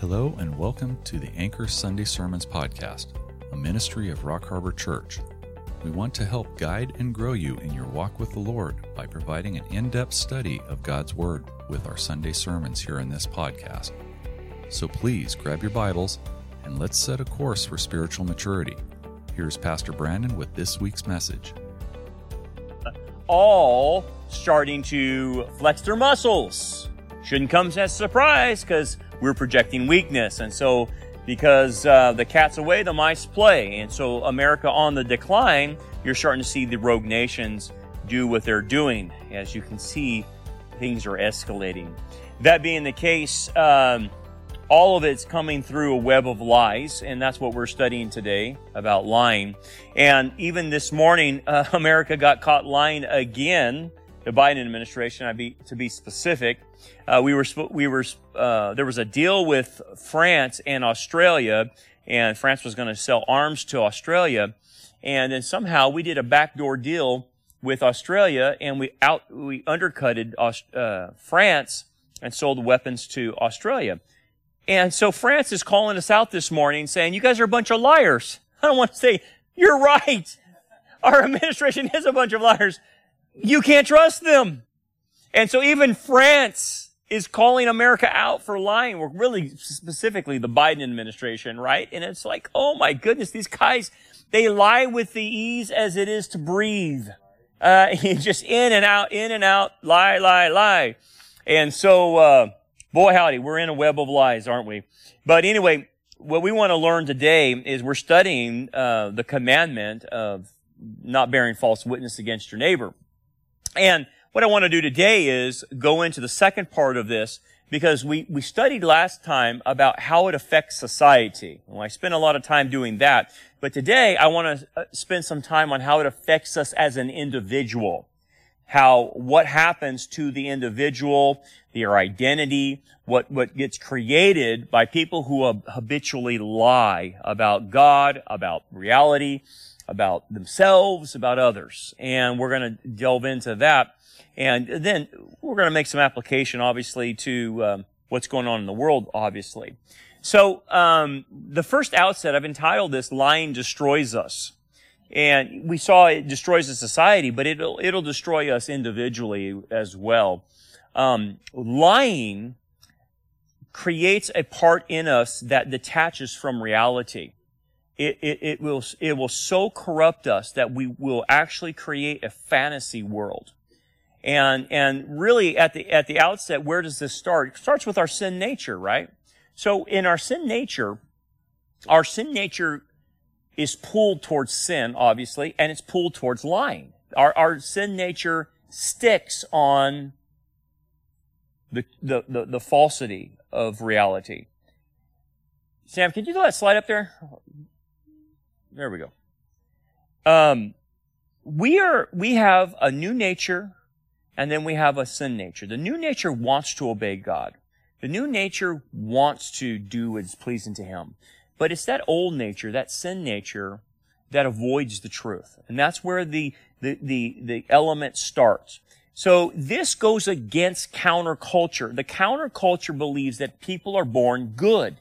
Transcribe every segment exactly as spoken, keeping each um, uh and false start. Hello and welcome to the Anchor Sunday Sermons podcast, a ministry of Rock Harbor Church. We want to help guide and grow you in your walk with the Lord by providing an in-depth study of God's Word with our Sunday sermons here in this podcast. So please grab your Bibles and let's set a course for spiritual maturity. Here's Pastor Brandon with this week's message. All starting to flex their muscles. Shouldn't come as a surprise because we're projecting weakness. And so because uh, the cat's away, the mice play. And so America on the decline, you're starting to see the rogue nations do what they're doing. As you can see, things are escalating. That being the case, um, all of it's coming through a web of lies. And that's what we're studying today about lying. And even this morning, uh, America got caught lying again. The Biden administration, I'd be to be specific, uh, we were we were uh, there was a deal with France and Australia, and France was going to sell arms to Australia, and then somehow we did a backdoor deal with Australia, and we out we undercutted uh, France and sold weapons to Australia, and so France is calling us out this morning, saying you guys are a bunch of liars. I don't want to say you're right. Our administration is a bunch of liars. You can't trust them. And so even France is calling America out for lying. We're really specifically the Biden administration, right? And it's like, oh my goodness, these guys, they lie with the ease as it is to breathe. Uh, just in and out, in and out, lie, lie, lie. And so, uh, boy howdy, we're in a web of lies, aren't we? But anyway, what we want to learn today is we're studying, uh, the commandment of not bearing false witness against your neighbor. And what I want to do today is go into the second part of this because we, we studied last time about how it affects society. Well, I spent a lot of time doing that. But today I want to spend some time on how it affects us as an individual. How, what happens to the individual, their identity, what, what gets created by people who habitually lie about God, about reality, about themselves, about others. And we're going to delve into that. And then we're going to make some application, obviously, to um, what's going on in the world, obviously. So um the first outset, I've entitled this, Lying Destroys Us. And we saw it destroys a society, but it'll, it'll destroy us individually as well. Um lying creates a part in us that detaches from reality. It, it, it will, it will so corrupt us that we will actually create a fantasy world. And, and really at the, at the outset, where does this start? It starts with our sin nature, right? So in our sin nature, our sin nature is pulled towards sin, obviously, and it's pulled towards lying. Our, our sin nature sticks on the, the, the, the falsity of reality. Sam, can you do that slide up there? There we go. Um, we are, we have a new nature and then we have a sin nature. The new nature wants to obey God. The new nature wants to do what is pleasing to Him. But it's that old nature, that sin nature, that avoids the truth. And that's where the, the, the, the element starts. So this goes against counterculture. The counterculture believes that people are born good.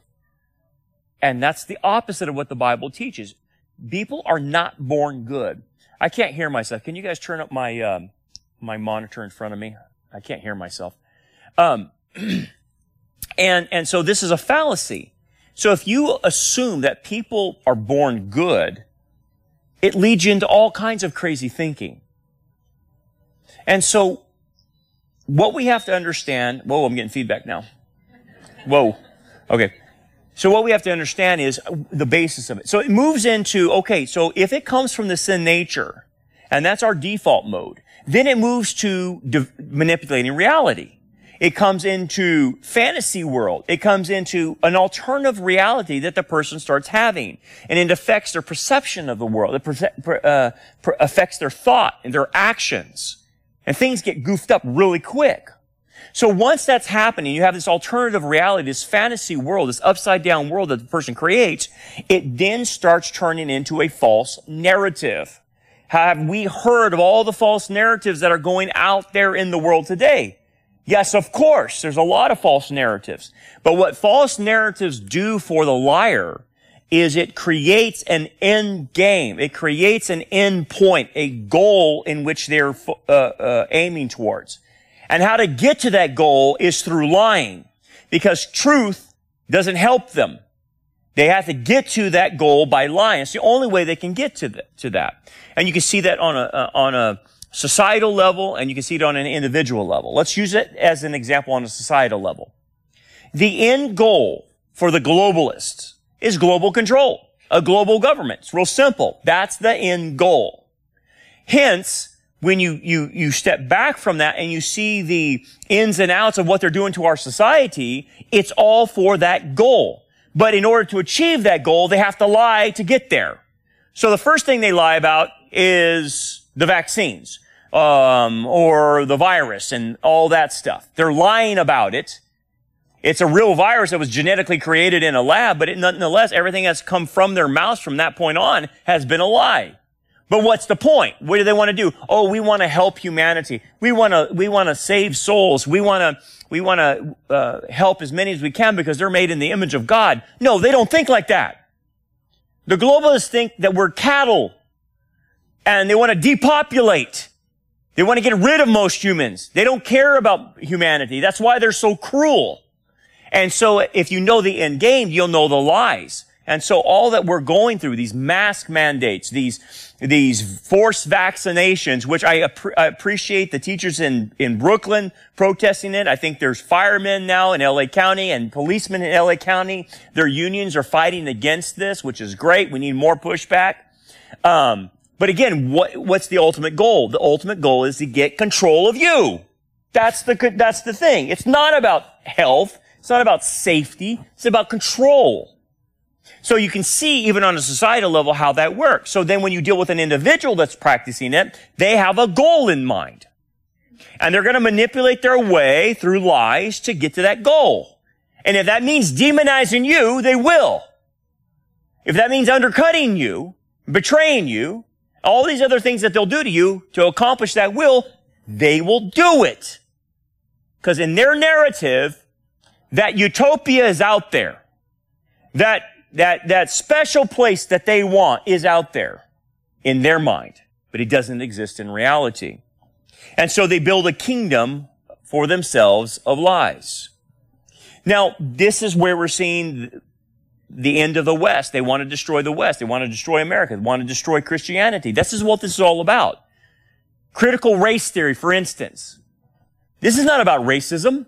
And that's the opposite of what the Bible teaches. People are not born good. I can't hear myself. Can you guys turn up my um, my monitor in front of me? I can't hear myself. Um, and and so this is a fallacy. So if you assume that people are born good, it leads you into all kinds of crazy thinking. And so what we have to understand... Whoa, I'm getting feedback now. Whoa. Okay. So what we have to understand is the basis of it. So it moves into, okay, so if it comes from the sin nature, and that's our default mode, then it moves to de- manipulating reality. It comes into fantasy world. It comes into an alternative reality that the person starts having. And it affects their perception of the world. It perce- uh, per- affects their thought and their actions. And things get goofed up really quick. So once that's happening, you have this alternative reality, this fantasy world, this upside-down world that the person creates, it then starts turning into a false narrative. Have we heard of all the false narratives that are going out there in the world today? Yes, of course, there's a lot of false narratives. But what false narratives do for the liar is it creates an end game. It creates an end point, a goal in which they're uh, uh, aiming towards. And how to get to that goal is through lying, because truth doesn't help them. They have to get to that goal by lying. It's the only way they can get to, the, to that. And you can see that on a, uh, on a societal level, and you can see it on an individual level. Let's use it as an example on a societal level. The end goal for the globalists is global control, a global government. It's real simple. That's the end goal. Hence, when you, you, you step back from that and you see the ins and outs of what they're doing to our society, it's all for that goal. But in order to achieve that goal, they have to lie to get there. So the first thing they lie about is the vaccines, um, or the virus and all that stuff. They're lying about it. It's a real virus that was genetically created in a lab, but it, nonetheless, everything that's come from their mouths from that point on has been a lie. But what's the point? What do they want to do? Oh, we want to help humanity. We want to, we want to save souls. We want to, we want to, uh, help as many as we can because they're made in the image of God. No, they don't think like that. The globalists think that we're cattle and they want to depopulate. They want to get rid of most humans. They don't care about humanity. That's why they're so cruel. And so if you know the end game, you'll know the lies. And so all that we're going through, these mask mandates, these, these forced vaccinations, which I, ap- I appreciate the teachers in, in Brooklyn protesting it. I think there's firemen now in L A County and policemen in L A County. Their unions are fighting against this, which is great. We need more pushback. Um, but again, what, what's the ultimate goal? The ultimate goal is to get control of you. That's the, that's the thing. It's not about health. It's not about safety. It's about control. So you can see, even on a societal level, how that works. So then when you deal with an individual that's practicing it, they have a goal in mind. And they're going to manipulate their way through lies to get to that goal. And if that means demonizing you, they will. If that means undercutting you, betraying you, all these other things that they'll do to you to accomplish that will, they will do it. Because in their narrative, that utopia is out there. That That, that special place that they want is out there in their mind, but it doesn't exist in reality. And so they build a kingdom for themselves of lies. Now, this is where we're seeing the end of the West. They want to destroy the West. They want to destroy America. They want to destroy Christianity. This is what this is all about. Critical race theory, for instance. This is not about racism.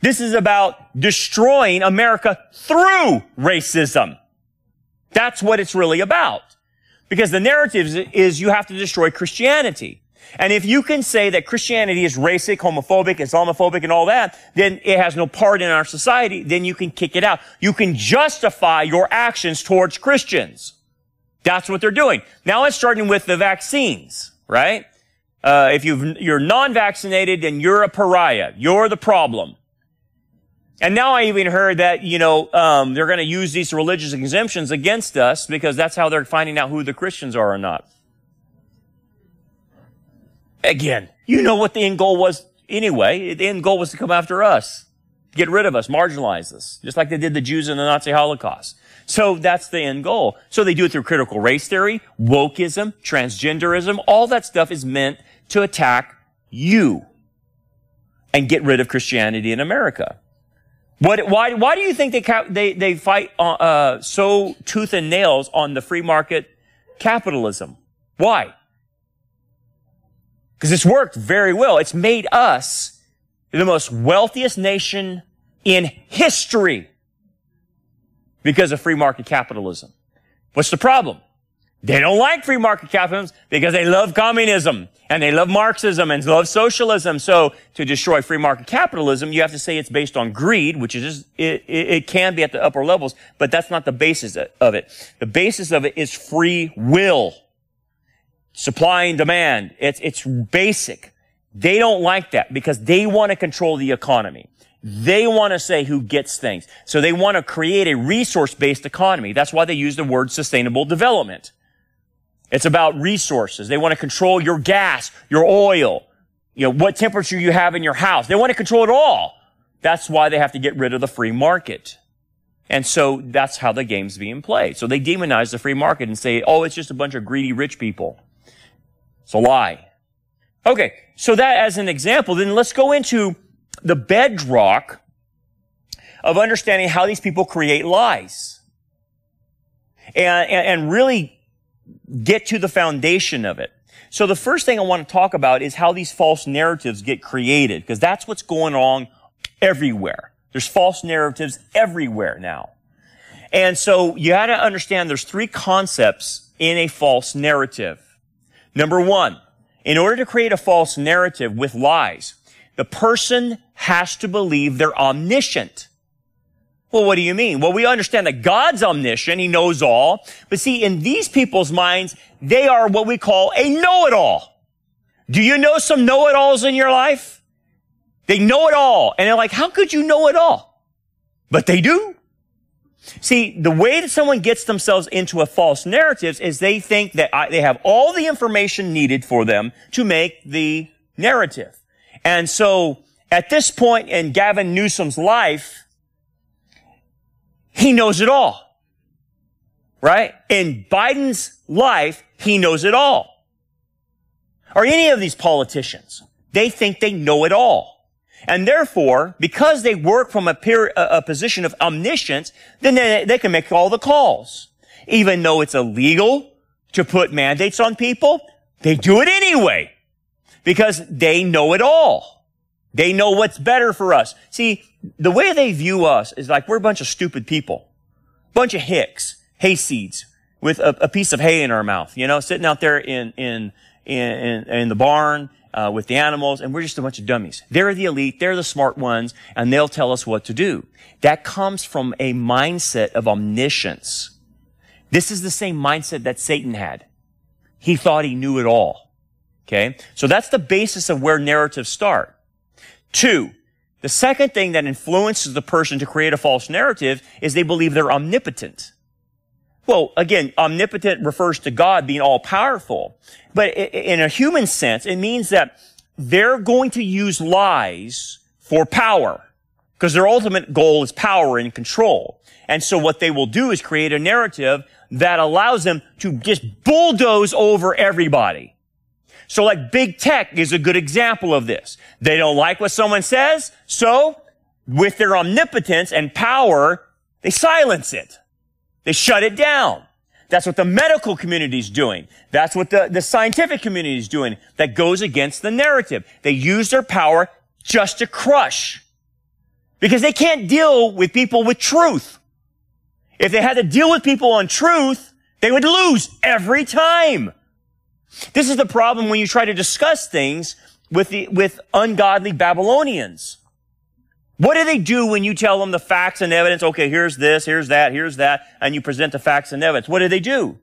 This is about destroying America through racism. That's what it's really about. Because the narrative is you have to destroy Christianity. And if you can say that Christianity is racist, homophobic, Islamophobic, and all that, then it has no part in our society, then you can kick it out. You can justify your actions towards Christians. That's what they're doing. Now it's starting with the vaccines, right? Uh, if you've, you're non-vaccinated, then you're a pariah. You're the problem. And now I even heard that, you know, um, they're going to use these religious exemptions against us because that's how they're finding out who the Christians are or not. Again, you know what the end goal was anyway. The end goal was to come after us, get rid of us, marginalize us, just like they did the Jews in the Nazi Holocaust. So that's the end goal. So they do it through critical race theory, wokeism, transgenderism. All that stuff is meant to attack you and get rid of Christianity in America. What, why, why do you think they, cap, they, they fight, uh, so tooth and nails on the free market capitalism? Why? Because it's worked very well. It's made us the most wealthiest nation in history because of free market capitalism. What's the problem? They don't like free market capitalism because they love communism and they love Marxism and love socialism. So to destroy free market capitalism, you have to say it's based on greed, which is, it, it can be at the upper levels, but that's not the basis of it. The basis of it is free will, supply and demand. It's, it's basic. They don't like that because they want to control the economy. They want to say who gets things. So they want to create a resource-based economy. That's why they use the word sustainable development. It's about resources. They want to control your gas, your oil, you know, what temperature you have in your house. They want to control it all. That's why they have to get rid of the free market. And so that's how the game's being played. So they demonize the free market and say, oh, it's just a bunch of greedy rich people. It's a lie. Okay, so that as an example, then let's go into the bedrock of understanding how these people create lies. And, and, and really get to the foundation of it. So the first thing I want to talk about is how these false narratives get created, because that's what's going on everywhere. There's false narratives everywhere now. And so you got to understand there's three concepts in a false narrative. Number one, in order to create a false narrative with lies, the person has to believe they're omniscient. Well, what do you mean? Well, we understand that God's omniscient. He knows all. But see, in these people's minds, they are what we call a know-it-all. Do you know some know-it-alls in your life? They know it all. And they're like, how could you know it all? But they do. See, the way that someone gets themselves into a false narrative is they think that I, they have all the information needed for them to make the narrative. And so at this point in Gavin Newsom's life, he knows it all, right? In Biden's life, he knows it all. Or any of these politicians, they think they know it all. And therefore, because they work from a, peer, a position of omniscience, then they, they can make all the calls. Even though it's illegal to put mandates on people, they do it anyway because they know it all. They know what's better for us. See, the way they view us is like we're a bunch of stupid people, bunch of hicks, hayseeds with a, a piece of hay in our mouth, you know, sitting out there in in in in the barn uh, with the animals, and we're just a bunch of dummies. They're the elite, they're the smart ones, and they'll tell us what to do. That comes from a mindset of omniscience. This is the same mindset that Satan had. He thought he knew it all. Okay, so that's the basis of where narratives start. Two. The second thing that influences the person to create a false narrative is they believe they're omnipotent. Well, again, omnipotent refers to God being all-powerful. But in a human sense, it means that they're going to use lies for power because their ultimate goal is power and control. And so what they will do is create a narrative that allows them to just bulldoze over everybody. So like big tech is a good example of this. They don't like what someone says, so with their omnipotence and power, they silence it. They shut it down. That's what the medical community is doing. That's what the, the scientific community is doing that goes against the narrative. They use their power just to crush because they can't deal with people with truth. If they had to deal with people on truth, they would lose every time. This is the problem when you try to discuss things with the, with ungodly Babylonians. What do they do when you tell them the facts and evidence? Okay, here's this, here's that, here's that, and you present the facts and evidence. What do they do?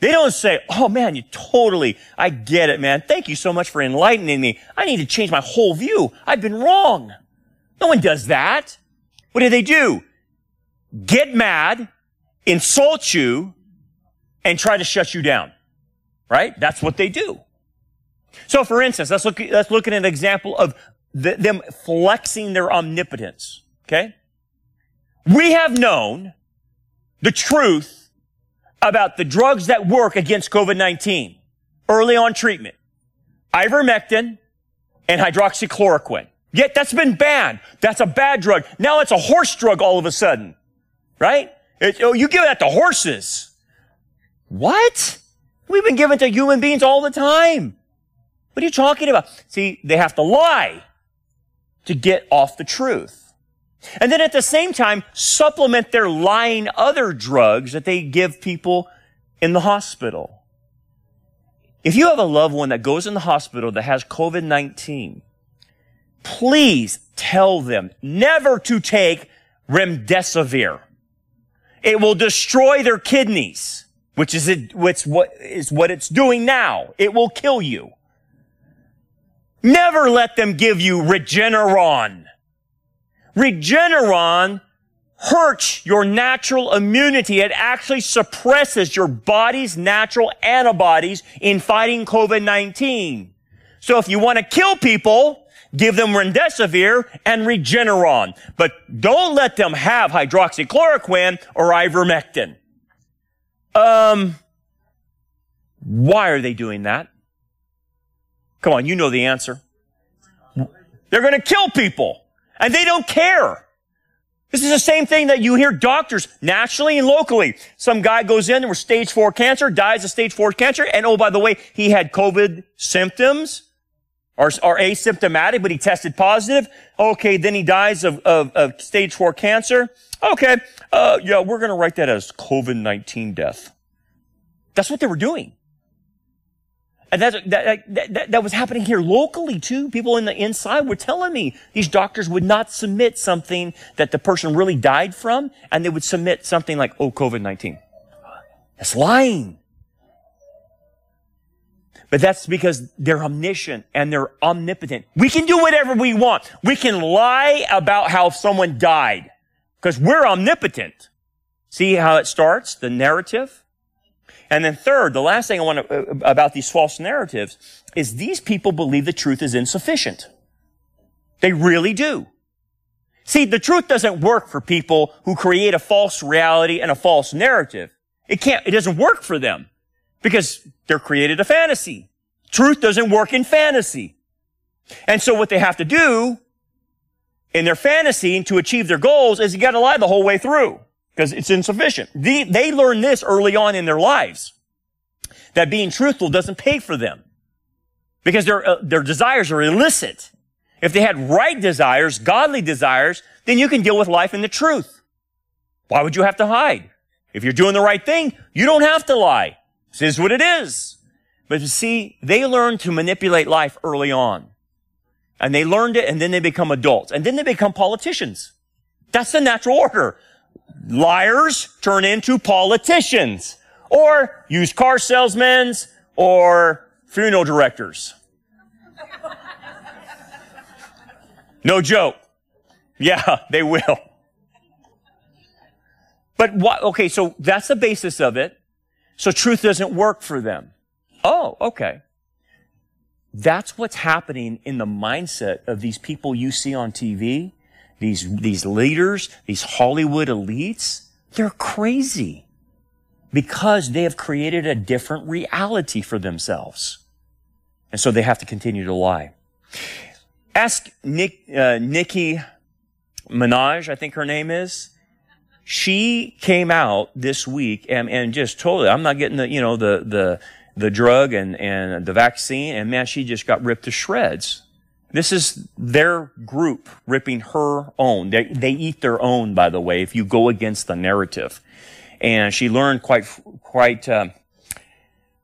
They don't say, oh man, you totally, I get it, man. Thank you so much for enlightening me. I need to change my whole view. I've been wrong. No one does that. What do they do? Get mad, insult you, and try to shut you down. Right? That's what they do. So for instance, let's look, let's look at an example of the, them flexing their omnipotence. Okay? We have known the truth about the drugs that work against COVID nineteen. Early on treatment. Ivermectin and hydroxychloroquine. Yet that's been banned. That's a bad drug. Now it's a horse drug all of a sudden. Right? It, oh, you give that to horses. What? We've been given to human beings all the time. What are you talking about? See, they have to lie to get off the truth. And then at the same time, supplement their lying other drugs that they give people in the hospital. If you have a loved one that goes in the hospital that has COVID nineteen, please tell them never to take remdesivir. It will destroy their kidneys. Which is it, which what is what it's doing now. It will kill you. Never let them give you Regeneron. Regeneron hurts your natural immunity. It actually suppresses your body's natural antibodies in fighting COVID nineteen. So if you want to kill people, give them remdesivir and regeneron, but don't let them have hydroxychloroquine or ivermectin. Um, why are they doing that? Come on, you know the answer. They're going to kill people, and they don't care. This is the same thing that you hear doctors nationally and locally. Some guy goes in with stage four cancer, dies of stage four cancer, and oh, by the way, he had COVID symptoms. Are, are asymptomatic, but he tested positive. Okay, then he dies of, of, of stage four cancer. Okay, uh, yeah, we're going to write that as COVID nineteen death. That's what they were doing. And that's, that, that, that, that was happening here locally too. People in the inside were telling me these doctors would not submit something that the person really died from, and they would submit something like, oh, COVID nineteen. That's lying. But that's because they're omniscient and they're omnipotent. We can do whatever we want. We can lie about how someone died because we're omnipotent. See how it starts, the narrative? And then third, the last thing I want to, uh, about these false narratives is these people believe the truth is insufficient. They really do. See, the truth doesn't work for people who create a false reality and a false narrative. It can't, it doesn't work for them. Because they're created a fantasy. Truth doesn't work in fantasy. And so what they have to do in their fantasy and to achieve their goals is you got to lie the whole way through because it's insufficient. They, they learn this early on in their lives, that being truthful doesn't pay for them because their, uh, their desires are illicit. If they had right desires, godly desires, then you can deal with life in the truth. Why would you have to hide? If you're doing the right thing, you don't have to lie. This is what it is. But you see, they learn to manipulate life early on. And they learned it, and then they become adults. And then they become politicians. That's the natural order. Liars turn into politicians. Or used car salesmen, or funeral directors. No joke. Yeah, they will. But what, okay, so that's the basis of it. So truth doesn't work for them. Oh, okay. That's what's happening in the mindset of these people you see on T V, these, these leaders, these Hollywood elites. They're crazy because they have created a different reality for themselves. And so they have to continue to lie. Ask Nick, uh, Nicki Minaj, I think her name is. She came out this week and, and just totally, I'm not getting the, you know, the, the, the drug and, and the vaccine. And man, she just got ripped to shreds. This is their group ripping her own. They, they eat their own, by the way, if you go against the narrative. And she learned quite, quite, um,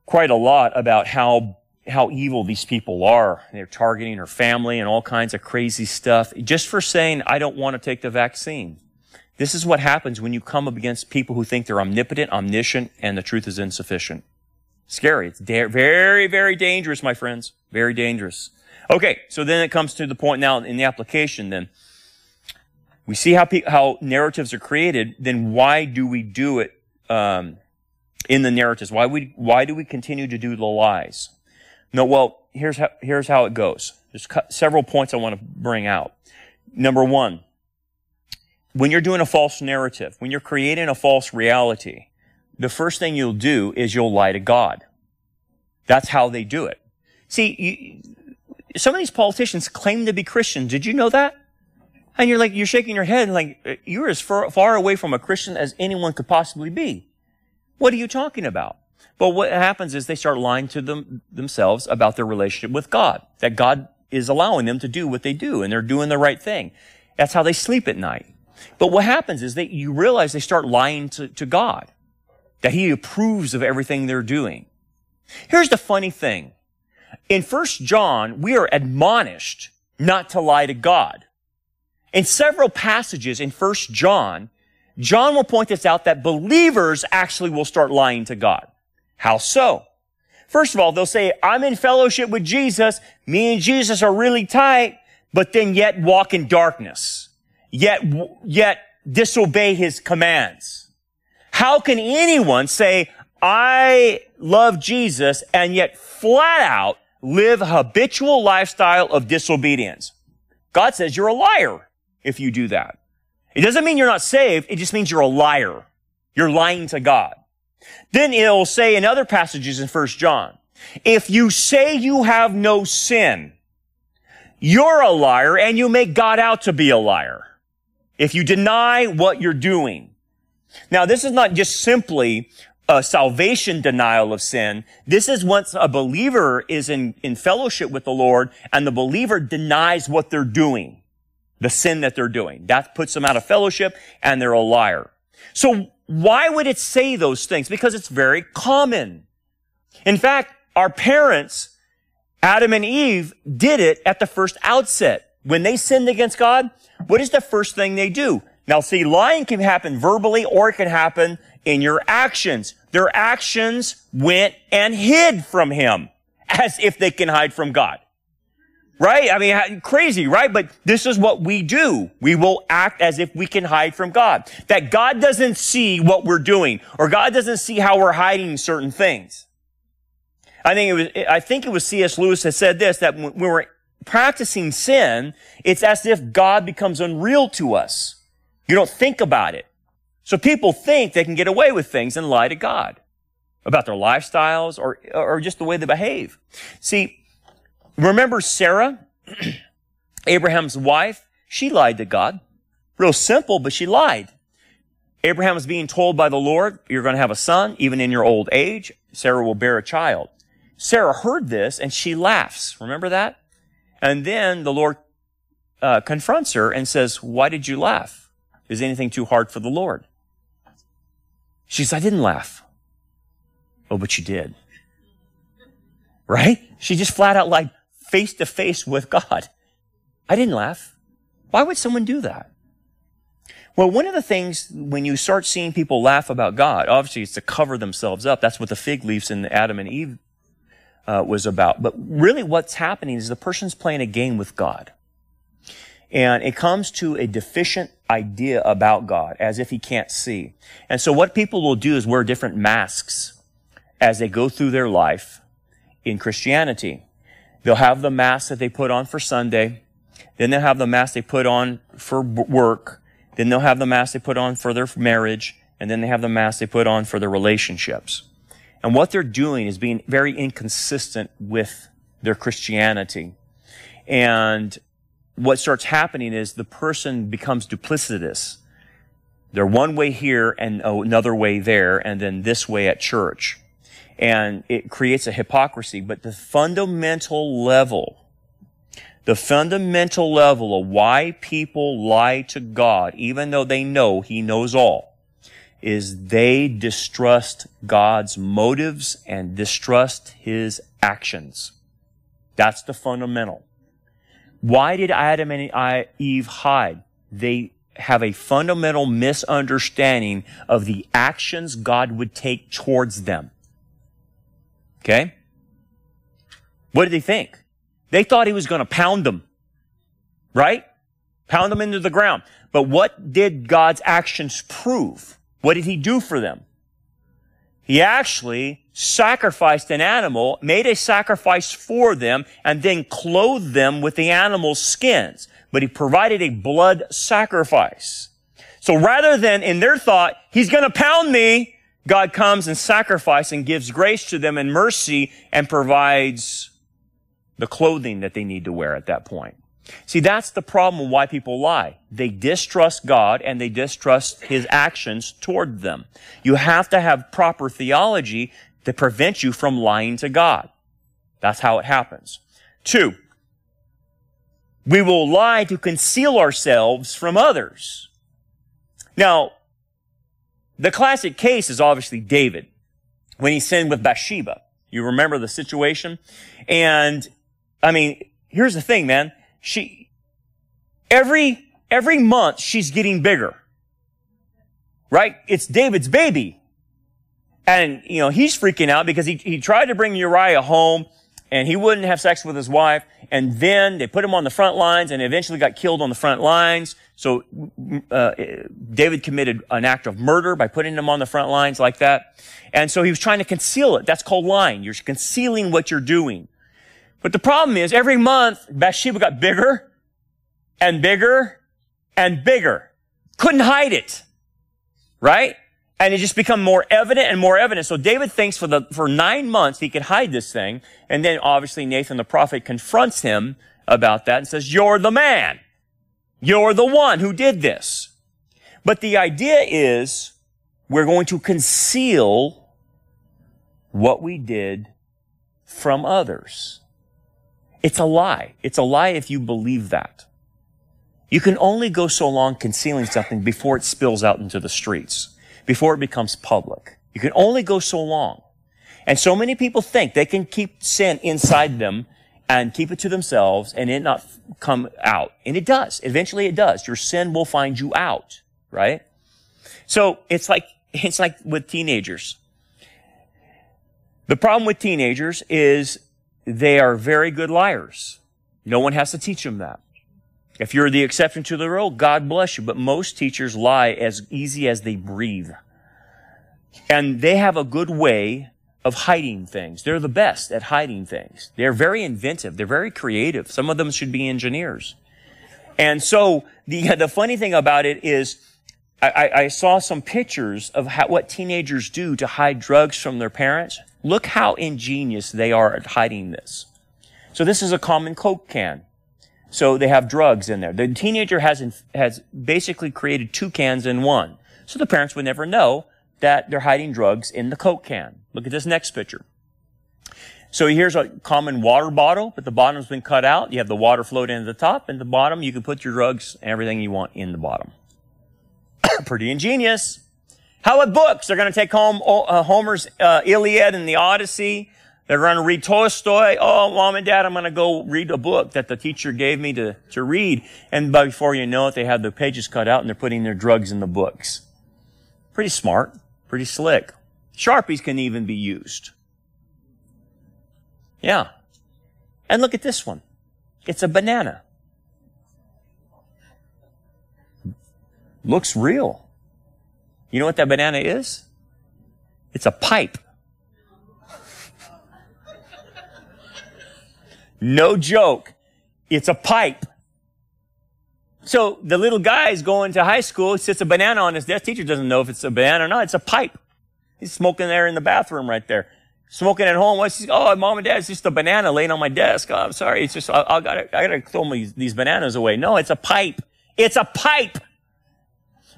quite a lot about how, how evil these people are. They're targeting her family and all kinds of crazy stuff just for saying, I don't want to take the vaccine. This is what happens when you come up against people who think they're omnipotent, omniscient, and the truth is insufficient. Scary. It's da- very, very dangerous, my friends. Very dangerous. Okay, so then it comes to the point now in the application then. We see how pe- how narratives are created, then why do we do it um, in the narratives? Why we why do we continue to do the lies? No, well, here's how, here's how it goes. There's cu- several points I want to bring out. Number one. When you're doing a false narrative, when you're creating a false reality, the first thing you'll do is you'll lie to God. That's how they do it. See, you, some of these politicians claim to be Christian. Did you know that? And you're like, you're shaking your head like, you're as far, far away from a Christian as anyone could possibly be. What are you talking about? But what happens is they start lying to them, themselves about their relationship with God, that God is allowing them to do what they do, and they're doing the right thing. That's how they sleep at night. But what happens is that you realize they start lying to, to God, that he approves of everything they're doing. Here's the funny thing. In First John, we are admonished not to lie to God. In several passages in First John, John will point this out that believers actually will start lying to God. How so? First of all, they'll say, I'm in fellowship with Jesus. Me and Jesus are really tight, but then yet walk in darkness. Yet, yet disobey his commands. How can anyone say, I love Jesus and yet flat out live a habitual lifestyle of disobedience. God says you're a liar if you do that. It doesn't mean you're not saved. It just means you're a liar. You're lying to God. Then it'll say in other passages in First John, if you say you have no sin, you're a liar and you make God out to be a liar. If you deny what you're doing. Now, this is not just simply a salvation denial of sin. This is once a believer is in, in fellowship with the Lord and the believer denies what they're doing, the sin that they're doing. That puts them out of fellowship and they're a liar. So why would it say those things? Because it's very common. In fact, our parents, Adam and Eve, did it at the first outset. When they sinned against God, what is the first thing they do? Now, see, lying can happen verbally or it can happen in your actions. Their actions went and hid from him as if they can hide from God. Right? I mean, crazy, right? But this is what we do. We will act as if we can hide from God. That God doesn't see what we're doing or God doesn't see how we're hiding certain things. I think it was, I think it was C S Lewis that said this, that when we're practicing sin, it's as if God becomes unreal to us. You don't think about it. So people think they can get away with things and lie to God about their lifestyles or, or just the way they behave. See, remember Sarah, Abraham's wife? She lied to God. Real simple, but she lied. Abraham was being told by the Lord, you're going to have a son, even in your old age. Sarah will bear a child. Sarah heard this and she laughs. Remember that? And then the Lord uh, confronts her and says, why did you laugh? Is anything too hard for the Lord? She says, I didn't laugh. Oh, but you did. Right? She just flat out lied face to face with God. I didn't laugh. Why would someone do that? Well, one of the things when you start seeing people laugh about God, obviously it's to cover themselves up. That's what the fig leaves in Adam and Eve uh, was about. But really what's happening is the person's playing a game with God. And it comes to a deficient idea about God, as if he can't see. And so what people will do is wear different masks as they go through their life in Christianity. They'll have the mask that they put on for Sunday. Then they'll have the mask they put on for work. Then they'll have the mask they put on for their marriage. And then they have the mask they put on for their relationships. And what they're doing is being very inconsistent with their Christianity. And what starts happening is the person becomes duplicitous. They're one way here and another way there, and then this way at church. And it creates a hypocrisy. But the fundamental level, the fundamental level of why people lie to God, even though they know he knows all, is they distrust God's motives and distrust his actions. That's the fundamental. Why did Adam and Eve hide? They have a fundamental misunderstanding of the actions God would take towards them. Okay? What did they think? They thought he was going to pound them, right? Pound them into the ground. But what did God's actions prove? What did he do for them? He actually sacrificed an animal, made a sacrifice for them, and then clothed them with the animal's skins. But he provided a blood sacrifice. So rather than, in their thought, he's going to pound me, God comes and sacrifices and gives grace to them and mercy and provides the clothing that they need to wear at that point. See, that's the problem why people lie. They distrust God and they distrust his actions toward them. You have to have proper theology to prevent you from lying to God. That's how it happens. Two, we will lie to conceal ourselves from others. Now, the classic case is obviously David when he sinned with Bathsheba. You remember the situation? And, I mean, here's the thing, man. She, every, every month she's getting bigger. Right? It's David's baby. And, you know, he's freaking out because he, he tried to bring Uriah home and he wouldn't have sex with his wife. And then they put him on the front lines and eventually got killed on the front lines. So, uh, David committed an act of murder by putting him on the front lines like that. And so he was trying to conceal it. That's called lying. You're concealing what you're doing. But the problem is, every month, Bathsheba got bigger and bigger and bigger. Couldn't hide it, right? And it just become more evident and more evident. So David thinks for the for nine months he could hide this thing. And then obviously Nathan the prophet confronts him about that and says, you're the man. You're the one who did this. But the idea is we're going to conceal what we did from others. It's a lie. It's a lie if you believe that. You can only go so long concealing something before it spills out into the streets, before it becomes public. You can only go so long. And so many people think they can keep sin inside them and keep it to themselves and it not come out. And it does. Eventually it does. Your sin will find you out, right? So it's like, it's like with teenagers. The problem with teenagers is they are very good liars. No one has to teach them that. If you're the exception to the rule, God bless you. But most teachers lie as easy as they breathe. And they have a good way of hiding things. They're the best at hiding things. They're very inventive. They're very creative. Some of them should be engineers. And so the the funny thing about it is I, I saw some pictures of how, what teenagers do to hide drugs from their parents. Look how ingenious they are at hiding this. So this is a common Coke can. So they have drugs in there. The teenager has, has basically created two cans in one. So the parents would never know that they're hiding drugs in the Coke can. Look at this next picture. So here's a common water bottle, but the bottom's been cut out. You have the water flow down to the top, and the bottom you can put your drugs and everything you want in the bottom. Pretty ingenious. How about books? They're going to take home uh, Homer's uh, Iliad and the Odyssey. They're going to read Tolstoy. Oh, Mom and Dad, I'm going to go read a book that the teacher gave me to, to read. And before you know it, they have the pages cut out and they're putting their drugs in the books. Pretty smart. Pretty slick. Sharpies can even be used. Yeah. And look at this one. It's a banana. Looks real. You know what that banana is? It's a pipe. No joke. It's a pipe. So the little guy is going to high school, sits a banana on his desk. Teacher doesn't know if it's a banana or not. It's a pipe. He's smoking there in the bathroom right there. Smoking at home. What's he, oh, Mom and Dad, it's just a banana laying on my desk. Oh, I'm sorry. It's just, I, I gotta, I gotta throw my, these bananas away. No, it's a pipe. It's a pipe.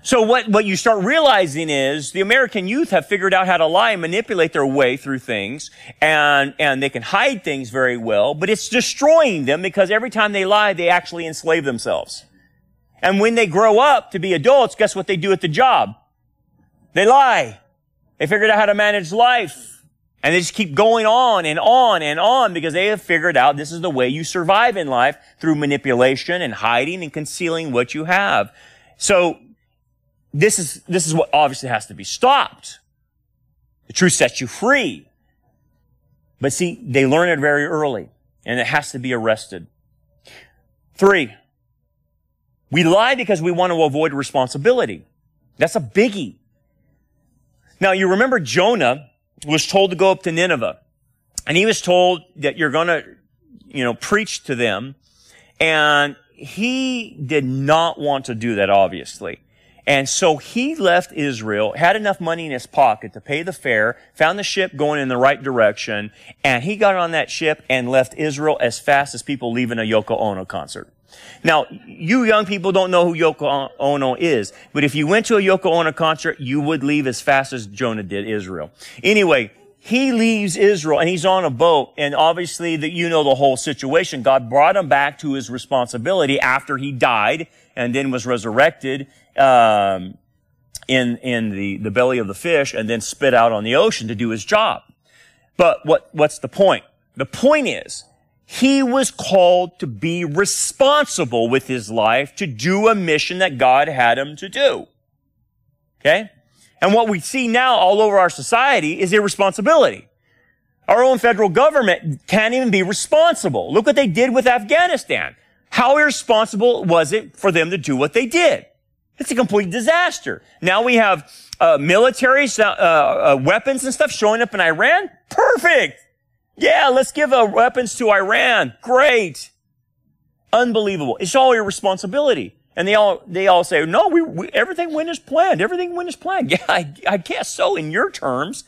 So what, what you start realizing is the American youth have figured out how to lie and manipulate their way through things, and, and they can hide things very well, but it's destroying them because every time they lie, they actually enslave themselves. And when they grow up to be adults, guess what they do at the job? They lie. They figured out how to manage life, and they just keep going on and on and on because they have figured out this is the way you survive in life, through manipulation and hiding and concealing what you have. So, This is, this is what obviously has to be stopped. The truth sets you free. But see, they learn it very early, and it has to be arrested. Three, we lie because we want to avoid responsibility. That's a biggie. Now, you remember Jonah was told to go up to Nineveh, and he was told that you're going to, you know, preach to them, and he did not want to do that, obviously. And so he left Israel, had enough money in his pocket to pay the fare, found the ship going in the right direction, and he got on that ship and left Israel as fast as people leaving a Yoko Ono concert. Now, you young people don't know who Yoko Ono is, but if you went to a Yoko Ono concert, you would leave as fast as Jonah did Israel. Anyway, he leaves Israel, and he's on a boat, and obviously that you know the whole situation. God brought him back to his responsibility after he died and then was resurrected um in in the the belly of the fish and then spit out on the ocean to do his job. But what what's the point? The point is he was called to be responsible with his life, to do a mission that God had him to do. Okay? And what we see now all over our society is irresponsibility. Our own federal government can't even be responsible. Look what they did with Afghanistan. How irresponsible was it for them to do what they did? It's a complete disaster. Now we have uh military uh, uh weapons and stuff showing up in Iran. Perfect. Yeah, let's give our weapons to Iran. Great. Unbelievable. It's all your responsibility. And they all, they all say, no, we, we everything went as planned. Everything went as planned. Yeah, I, I guess so in your terms,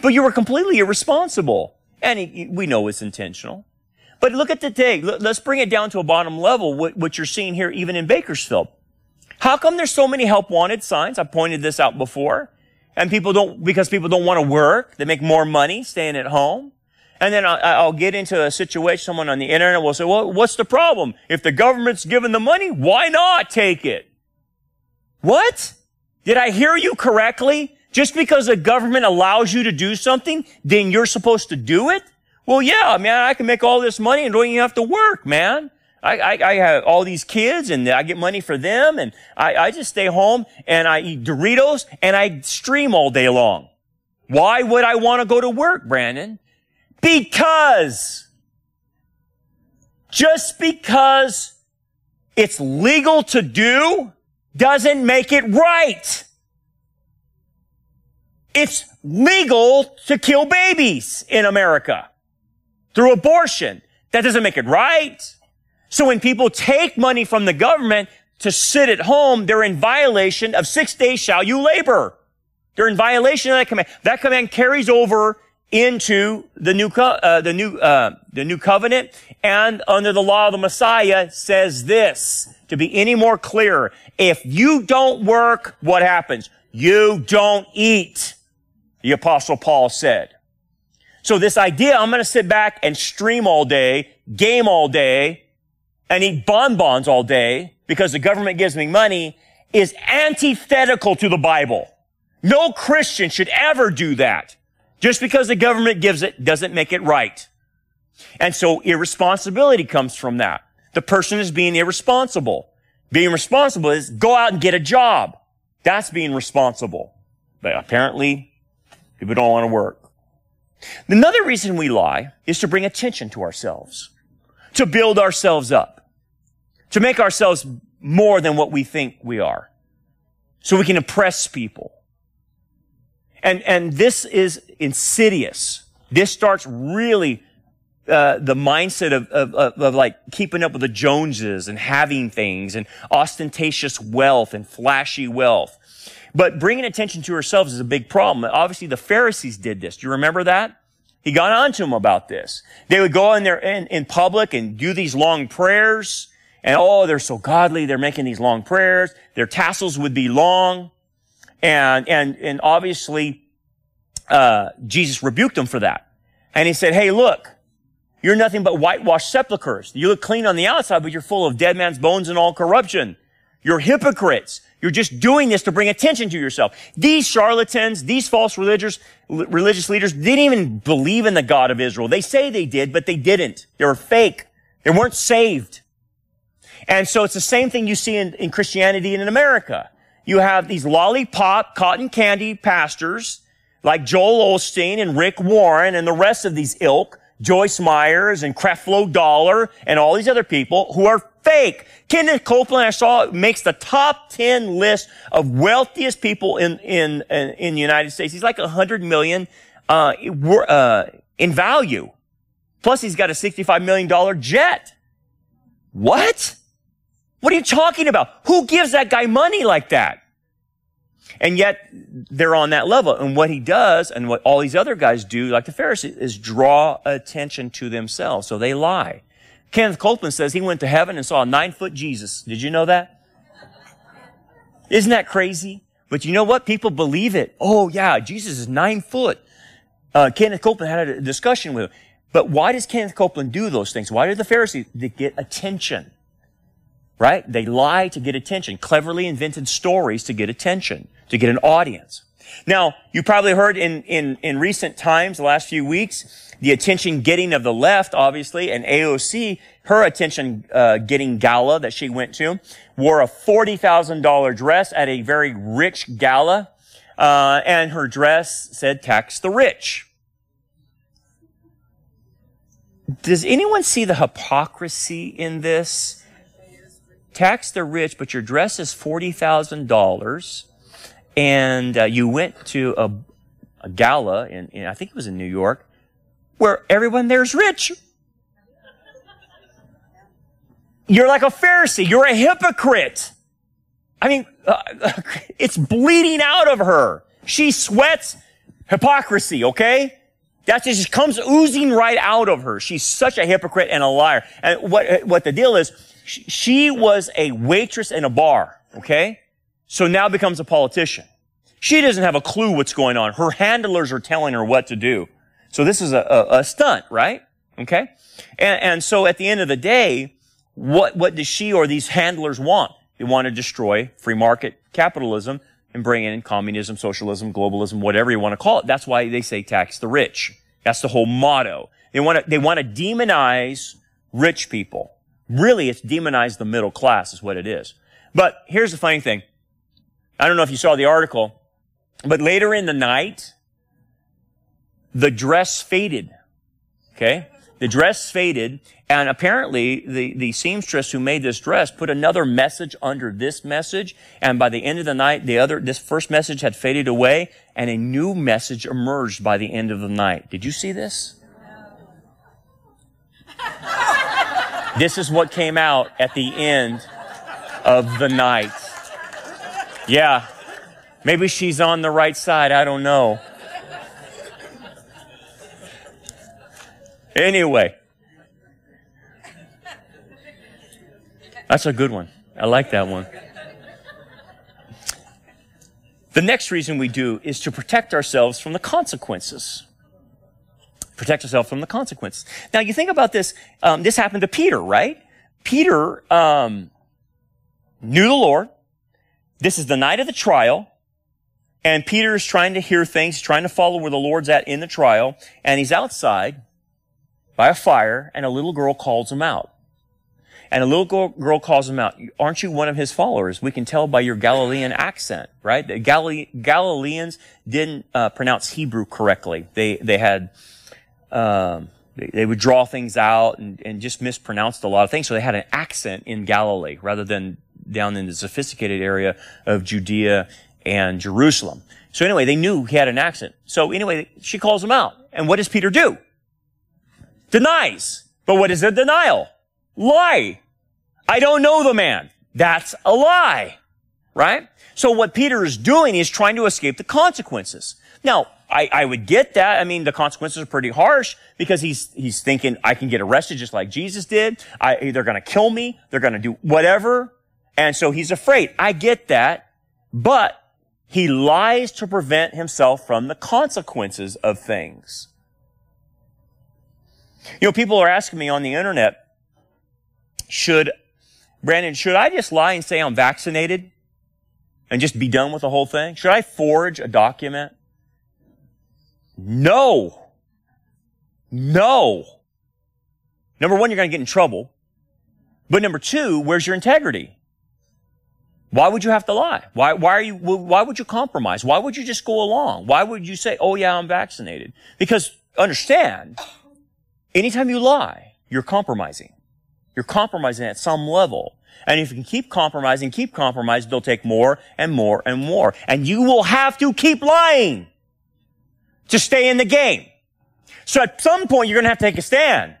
but you were completely irresponsible. And he, he, we know it's intentional. But look at the day. Let's bring it down to a bottom level, what, what you're seeing here even in Bakersfield. How come there's so many help wanted signs? I pointed this out before. And people don't, because people don't want to work. They make more money staying at home. And then I'll, I'll get into a situation, someone on the internet will say, well, what's the problem? If the government's given the money, why not take it? What? Did I hear you correctly? Just because the government allows you to do something, then you're supposed to do it? Well, yeah, man, I can make all this money and don't even have to work, man. I, I, I have all these kids and I get money for them and I, I just stay home and I eat Doritos and I stream all day long. Why would I want to go to work, Brandon? Because, just because it's legal to do doesn't make it right. It's legal to kill babies in America through abortion. That doesn't make it right. So when people take money from the government to sit at home, they're in violation of six days shall you labor. They're in violation of that command. That command carries over into the new, co- uh, the new, uh, the new covenant, and under the law of the Messiah says this, to be any more clear. If you don't work, what happens? You don't eat, the Apostle Paul said. So this idea, I'm going to sit back and stream all day, game all day, and eat bonbons all day because the government gives me money, is antithetical to the Bible. No Christian should ever do that. Just because the government gives it doesn't make it right. And so irresponsibility comes from that. The person is being irresponsible. Being responsible is go out and get a job. That's being responsible. But apparently, people don't want to work. Another reason we lie is to bring attention to ourselves, to build ourselves up, to make ourselves more than what we think we are, so we can impress people. And, and this is insidious. This starts really, uh, the mindset of, of, of, of like keeping up with the Joneses and having things and ostentatious wealth and flashy wealth. But bringing attention to ourselves is a big problem. Obviously, the Pharisees did this. Do you remember that? He got on to them about this. They would go in there in, in public and do these long prayers. And, oh, they're so godly. They're making these long prayers. Their tassels would be long. And, and, and obviously, uh, Jesus rebuked them for that. And he said, hey, look, you're nothing but whitewashed sepulchres. You look clean on the outside, but you're full of dead man's bones and all corruption. You're hypocrites. You're just doing this to bring attention to yourself. These charlatans, these false religious, religious leaders didn't even believe in the God of Israel. They say they did, but they didn't. They were fake. They weren't saved. And so it's the same thing you see in, in Christianity and in America. You have these lollipop, cotton candy pastors like Joel Osteen and Rick Warren and the rest of these ilk, Joyce Myers and Creflo Dollar and all these other people who are fake. Kenneth Copeland, I saw, makes the top ten list of wealthiest people in, in, in the United States. He's like a hundred million, uh, uh, in value. Plus he's got a sixty-five million dollar jet. What? What are you talking about? Who gives that guy money like that? And yet they're on that level. And what he does and what all these other guys do, like the Pharisees, is draw attention to themselves. So they lie. Kenneth Copeland says he went to heaven and saw a nine-foot Jesus. Did you know that? Isn't that crazy? But you know what? People believe it. Oh, yeah, Jesus is nine foot. Uh, Kenneth Copeland had a discussion with him. But why does Kenneth Copeland do those things? Why do the Pharisees? They get attention, right? They lie to get attention, cleverly invented stories to get attention, to get an audience. Now, you probably heard in, in, in recent times, the last few weeks, the attention getting of the left, obviously, and A O C, her attention uh, getting gala that she went to, wore a forty thousand dollar dress at a very rich gala, uh, and her dress said, tax the rich. Does anyone see the hypocrisy in this? Tax the rich, but your dress is forty thousand dollars. And uh, you went to a, a gala, in, in, I think it was in New York, where everyone there's rich. You're like a Pharisee. You're a hypocrite. I mean, uh, it's bleeding out of her. She sweats hypocrisy, okay? That just comes oozing right out of her. She's such a hypocrite and a liar. And what, what the deal is, she, she was a waitress in a bar, okay? So now becomes a politician. She doesn't have a clue what's going on. Her handlers are telling her what to do. So this is a, a, a stunt, right? Okay? And, and so at the end of the day, what, what does she or these handlers want? They want to destroy free market capitalism and bring in communism, socialism, globalism, whatever you want to call it. That's why they say tax the rich. That's the whole motto. They want to, they want to demonize rich people. Really, it's demonize the middle class is what it is. But here's the funny thing. I don't know if you saw the article, but later in the night, the dress faded. Okay? The dress faded, and apparently the, the seamstress who made this dress put another message under this message, and by the end of the night, the other, this first message had faded away, and a new message emerged by the end of the night. Did you see this? No. This is what came out at the end of the night. Yeah. Maybe she's on the right side. I don't know. Anyway, that's a good one. I like that one. The next reason we do is to protect ourselves from the consequences. Protect ourselves from the consequences. Now, you think about this. Um, this happened to Peter, right? Peter um, knew the Lord. This is the night of the trial. And Peter is trying to hear things, trying to follow where the Lord's at in the trial. And he's outside by a fire, and a little girl calls him out. And a little girl, girl calls him out. Aren't you one of his followers? We can tell by your Galilean accent, right? The Galilee, Galileans didn't uh, pronounce Hebrew correctly. They they had um, they, they would draw things out and, and just mispronounced a lot of things. So they had an accent in Galilee rather than down in the sophisticated area of Judea and Jerusalem. So anyway, they knew he had an accent. So anyway, she calls him out. And what does Peter do? Denies. But what is a denial? Lie. I don't know the man. That's a lie. Right? So what Peter is doing is trying to escape the consequences. Now, I, I would get that. I mean, the consequences are pretty harsh because he's, he's thinking, I can get arrested just like Jesus did. I, they're going to kill me. They're going to do whatever. And so he's afraid. I get that. But he lies to prevent himself from the consequences of things. You know, people are asking me on the internet, should, Brandon, should I just lie and say I'm vaccinated and just be done with the whole thing? Should I forge a document? No. No. Number one, you're going to get in trouble. But number two, where's your integrity? Why would you have to lie? Why, why are you, why would you compromise? Why would you just go along? Why would you say, oh yeah, I'm vaccinated? Because understand, anytime you lie, you're compromising. You're compromising at some level. And if you can keep compromising, keep compromising, they'll take more and more and more. And you will have to keep lying to stay in the game. So at some point, you're going to have to take a stand.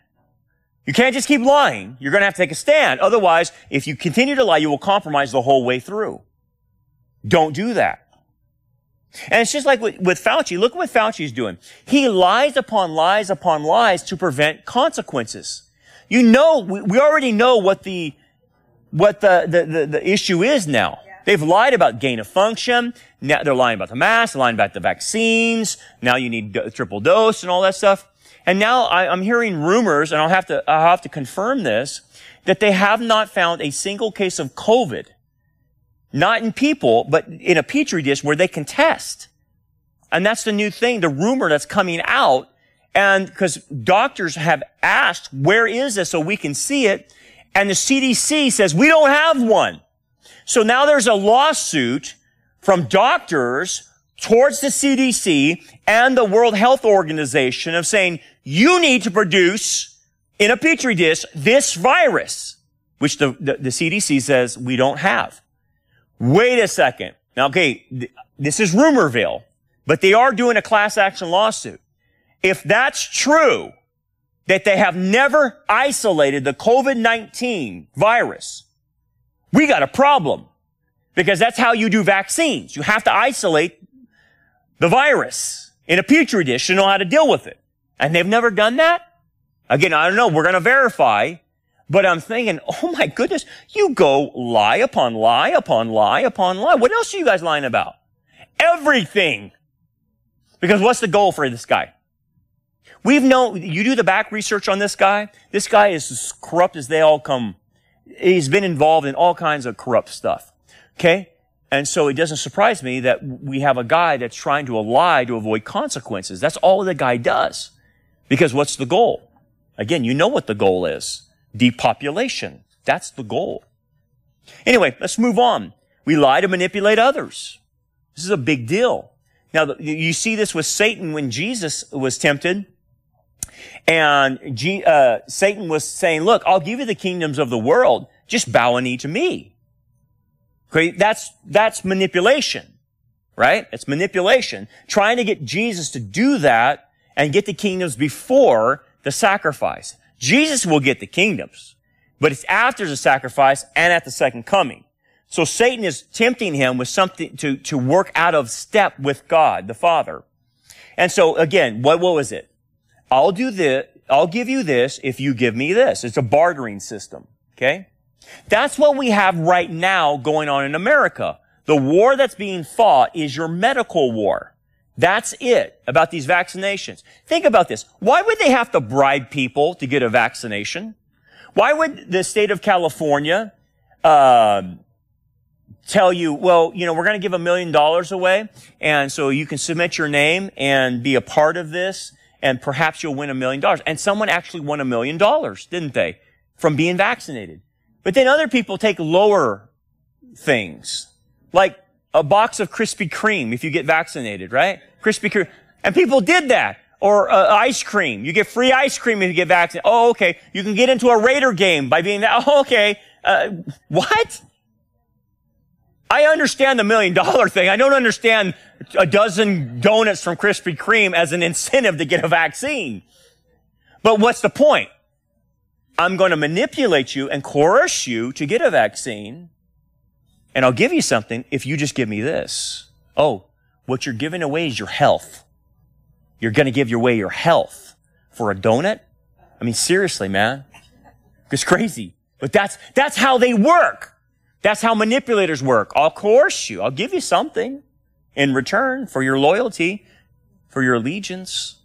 You can't just keep lying. You're going to have to take a stand. Otherwise, if you continue to lie, you will compromise the whole way through. Don't do that. And it's just like with, with Fauci. Look what Fauci's doing. He lies upon lies upon lies to prevent consequences. You know, we, we already know what the what the the, the, the issue is now. Yeah. They've lied about gain of function. Now they're lying about the mask. They're lying about the vaccines. Now you need a triple dose and all that stuff. And now I, I'm hearing rumors, and I'll have to I'll have to confirm this, that they have not found a single case of COVID. Not in people, but in a petri dish where they can test. And that's the new thing, the rumor that's coming out. And because doctors have asked, where is this so we can see it? And the C D C says, we don't have one. So now there's a lawsuit from doctors towards the C D C and the World Health Organization of saying, you need to produce in a petri dish this virus, which the, the, the C D C says we don't have. Wait a second. Now, okay, th- this is Rumorville, but they are doing a class action lawsuit. If that's true, that they have never isolated the COVID nineteen virus, we got a problem, because that's how you do vaccines. You have to isolate the virus in a petri dish to know how to deal with it. And they've never done that? Again, I don't know. We're going to verify. But I'm thinking, oh, my goodness, you go lie upon lie upon lie upon lie. What else are you guys lying about? Everything. Because what's the goal for this guy? We've known, you do the back research on this guy. This guy is as corrupt as they all come. He's been involved in all kinds of corrupt stuff. Okay? And so it doesn't surprise me that we have a guy that's trying to lie to avoid consequences. That's all the guy does. Because what's the goal? Again, you know what the goal is. Depopulation. That's the goal. Anyway, let's move on. We lie to manipulate others. This is a big deal. Now, you see this with Satan when Jesus was tempted. And G, uh, Satan was saying, look, I'll give you the kingdoms of the world. Just bow a knee to me. Okay, that's, that's manipulation, right? It's manipulation. Trying to get Jesus to do that and get the kingdoms before the sacrifice. Jesus will get the kingdoms, but it's after the sacrifice and at the second coming. So Satan is tempting him with something to, to work out of step with God, the Father. And so again, what, what was it? I'll do this, I'll give you this if you give me this. It's a bartering system, okay? That's what we have right now going on in America. The war that's being fought is your medical war. That's it about these vaccinations. Think about this. Why would they have to bribe people to get a vaccination? Why would the state of California uh, tell you, well, you know, we're going to give a million dollars away, and so you can submit your name and be a part of this, and perhaps you'll win a million dollars. And someone actually won a million dollars, didn't they, from being vaccinated? But then other people take lower things, like a box of Krispy Kreme if you get vaccinated, right? Krispy Kreme. And people did that. Or uh, ice cream. You get free ice cream if you get vaccinated. Oh, okay. You can get into a Raider game by being that. Oh, okay. Uh, what? I understand the million dollar thing. I don't understand a dozen donuts from Krispy Kreme as an incentive to get a vaccine. But what's the point? I'm going to manipulate you and coerce you to get a vaccine, and I'll give you something if you just give me this. Oh, what you're giving away is your health. You're going to give away your health for a donut? I mean, seriously, man. It's crazy. But that's that's how they work. That's how manipulators work. I'll coerce you. I'll give you something in return for your loyalty, for your allegiance.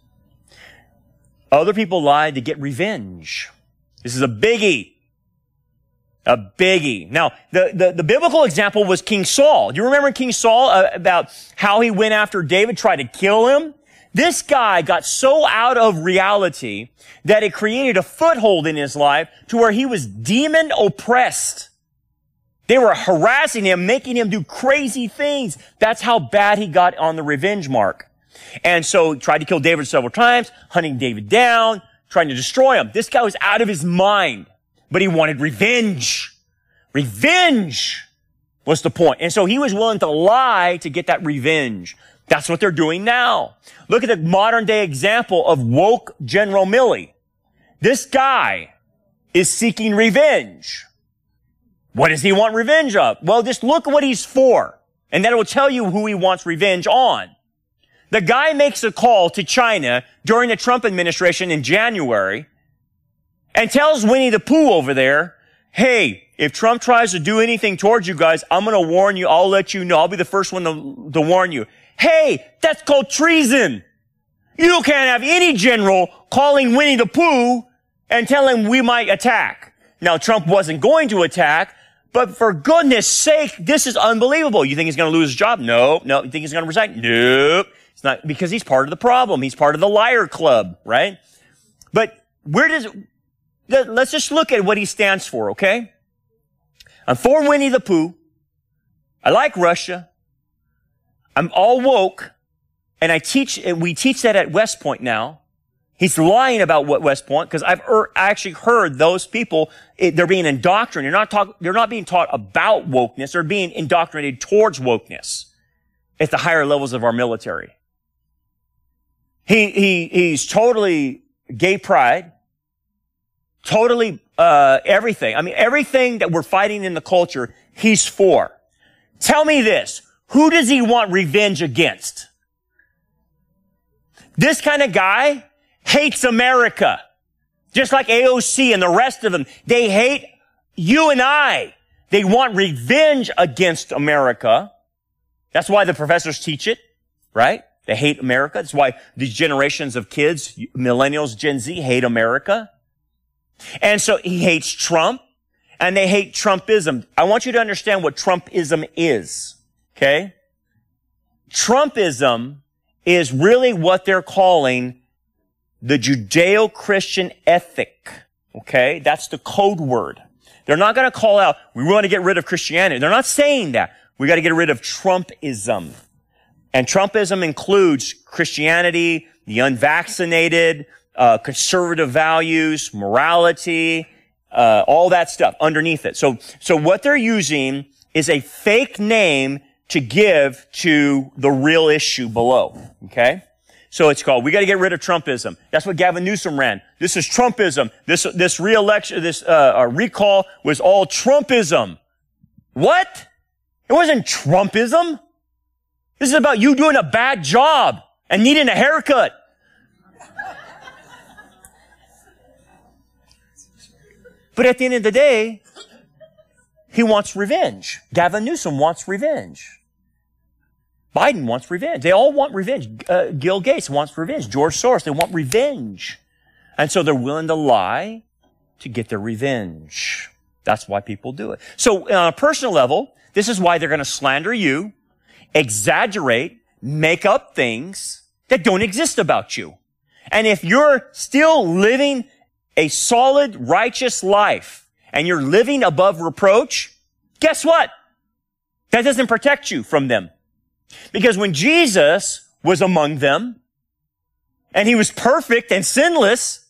Other people lie to get revenge. This is a biggie. A biggie. Now, the, the, the biblical example was King Saul. Do you remember King Saul uh, about how he went after David, tried to kill him? This guy got so out of reality that it created a foothold in his life to where he was demon oppressed. They were harassing him, making him do crazy things. That's how bad he got on the revenge mark. And so he tried to kill David several times, hunting David down, trying to destroy him. This guy was out of his mind, but he wanted revenge. Revenge was the point. And so he was willing to lie to get that revenge. That's what they're doing now. Look at the modern day example of woke General Milley. This guy is seeking revenge. What does he want revenge of? Well, just look at what he's for, and that will tell you who he wants revenge on. The guy makes a call to China during the Trump administration in January and tells Winnie the Pooh over there, hey, if Trump tries to do anything towards you guys, I'm going to warn you. I'll let you know. I'll be the first one to, to warn you. Hey, that's called treason. You can't have any general calling Winnie the Pooh and telling him we might attack. Now, Trump wasn't going to attack, but for goodness sake, this is unbelievable. You think he's going to lose his job? No. No. You think he's going to resign? Nope. It's not, because he's part of the problem. He's part of the liar club, right? But where does, let's just look at what he stands for, okay? I'm for Winnie the Pooh. I like Russia. I'm all woke. And I teach, and we teach that at West Point now. He's lying about what West Point, because I've er, I actually heard those people, it, they're being indoctrinated. They're not, talk, they're not being taught about wokeness. They're being indoctrinated towards wokeness at the higher levels of our military. He, he, he's totally gay pride, totally, uh, everything. I mean, everything that we're fighting in the culture, he's for. Tell me this. Who does he want revenge against? This kind of guy hates America. Just like A O C and the rest of them. They hate you and I. They want revenge against America. That's why the professors teach it, right? They hate America. That's why these generations of kids, millennials, Gen Z, hate America. And so he hates Trump, and they hate Trumpism. I want you to understand what Trumpism is, okay? Trumpism is really what they're calling the Judeo-Christian ethic, okay? That's the code word. They're not going to call out, we want to get rid of Christianity. They're not saying that. We got to get rid of Trumpism. And Trumpism includes Christianity, the unvaccinated, uh, conservative values, morality, uh, all that stuff underneath it. So, so what they're using is a fake name to give to the real issue below. Okay? So it's called, we got to get rid of Trumpism. That's what Gavin Newsom ran. This is Trumpism. This, this re-election, this, uh, uh, recall was all Trumpism. What? It wasn't Trumpism. This is about you doing a bad job and needing a haircut. But at the end of the day, he wants revenge. Gavin Newsom wants revenge. Biden wants revenge. They all want revenge. Uh, Gil Gates wants revenge. George Soros, they want revenge. And so they're willing to lie to get their revenge. That's why people do it. So on a personal level, this is why they're going to slander you, exaggerate, make up things that don't exist about you. And if you're still living a solid, righteous life and you're living above reproach, guess what? That doesn't protect you from them. Because when Jesus was among them and he was perfect and sinless,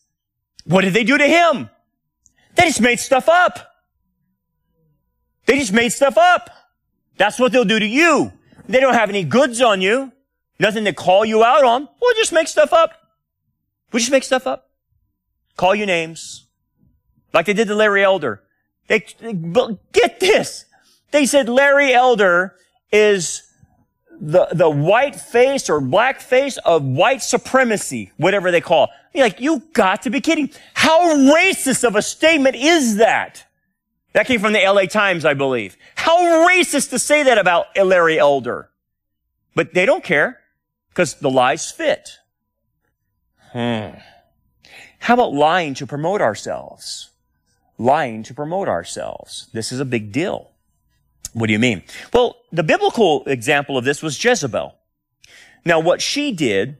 what did they do to him? They just made stuff up. They just made stuff up. That's what they'll do to you. They don't have any goods on you, nothing to call you out on. We'll just make stuff up. We'll just make stuff up. Call you names. Like they did to Larry Elder. They, they get this. They said Larry Elder is the, the white face or black face of white supremacy, whatever they call it. You're like, you got to be kidding. How racist of a statement is that? That came from the L A Times, I believe. How racist to say that about Larry Elder. But they don't care because the lies fit. Hmm. How about lying to promote ourselves? Lying to promote ourselves. This is a big deal. What do you mean? Well, the biblical example of this was Jezebel. Now, what she did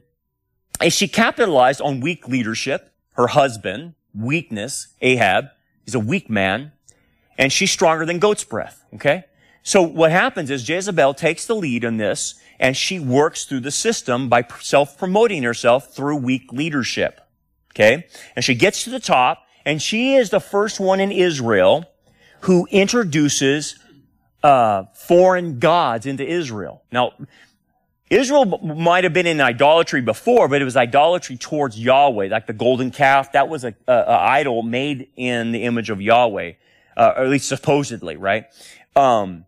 is she capitalized on weak leadership, her husband, weakness, Ahab. He's a weak man. And she's stronger than goat's breath, okay? So what happens is Jezebel takes the lead in this, and she works through the system by self-promoting herself through weak leadership, okay? And she gets to the top, and she is the first one in Israel who introduces uh foreign gods into Israel. Now, Israel might have been in idolatry before, but it was idolatry towards Yahweh, like the golden calf. That was a, a, a idol made in the image of Yahweh. Uh, or at least supposedly, right? Um,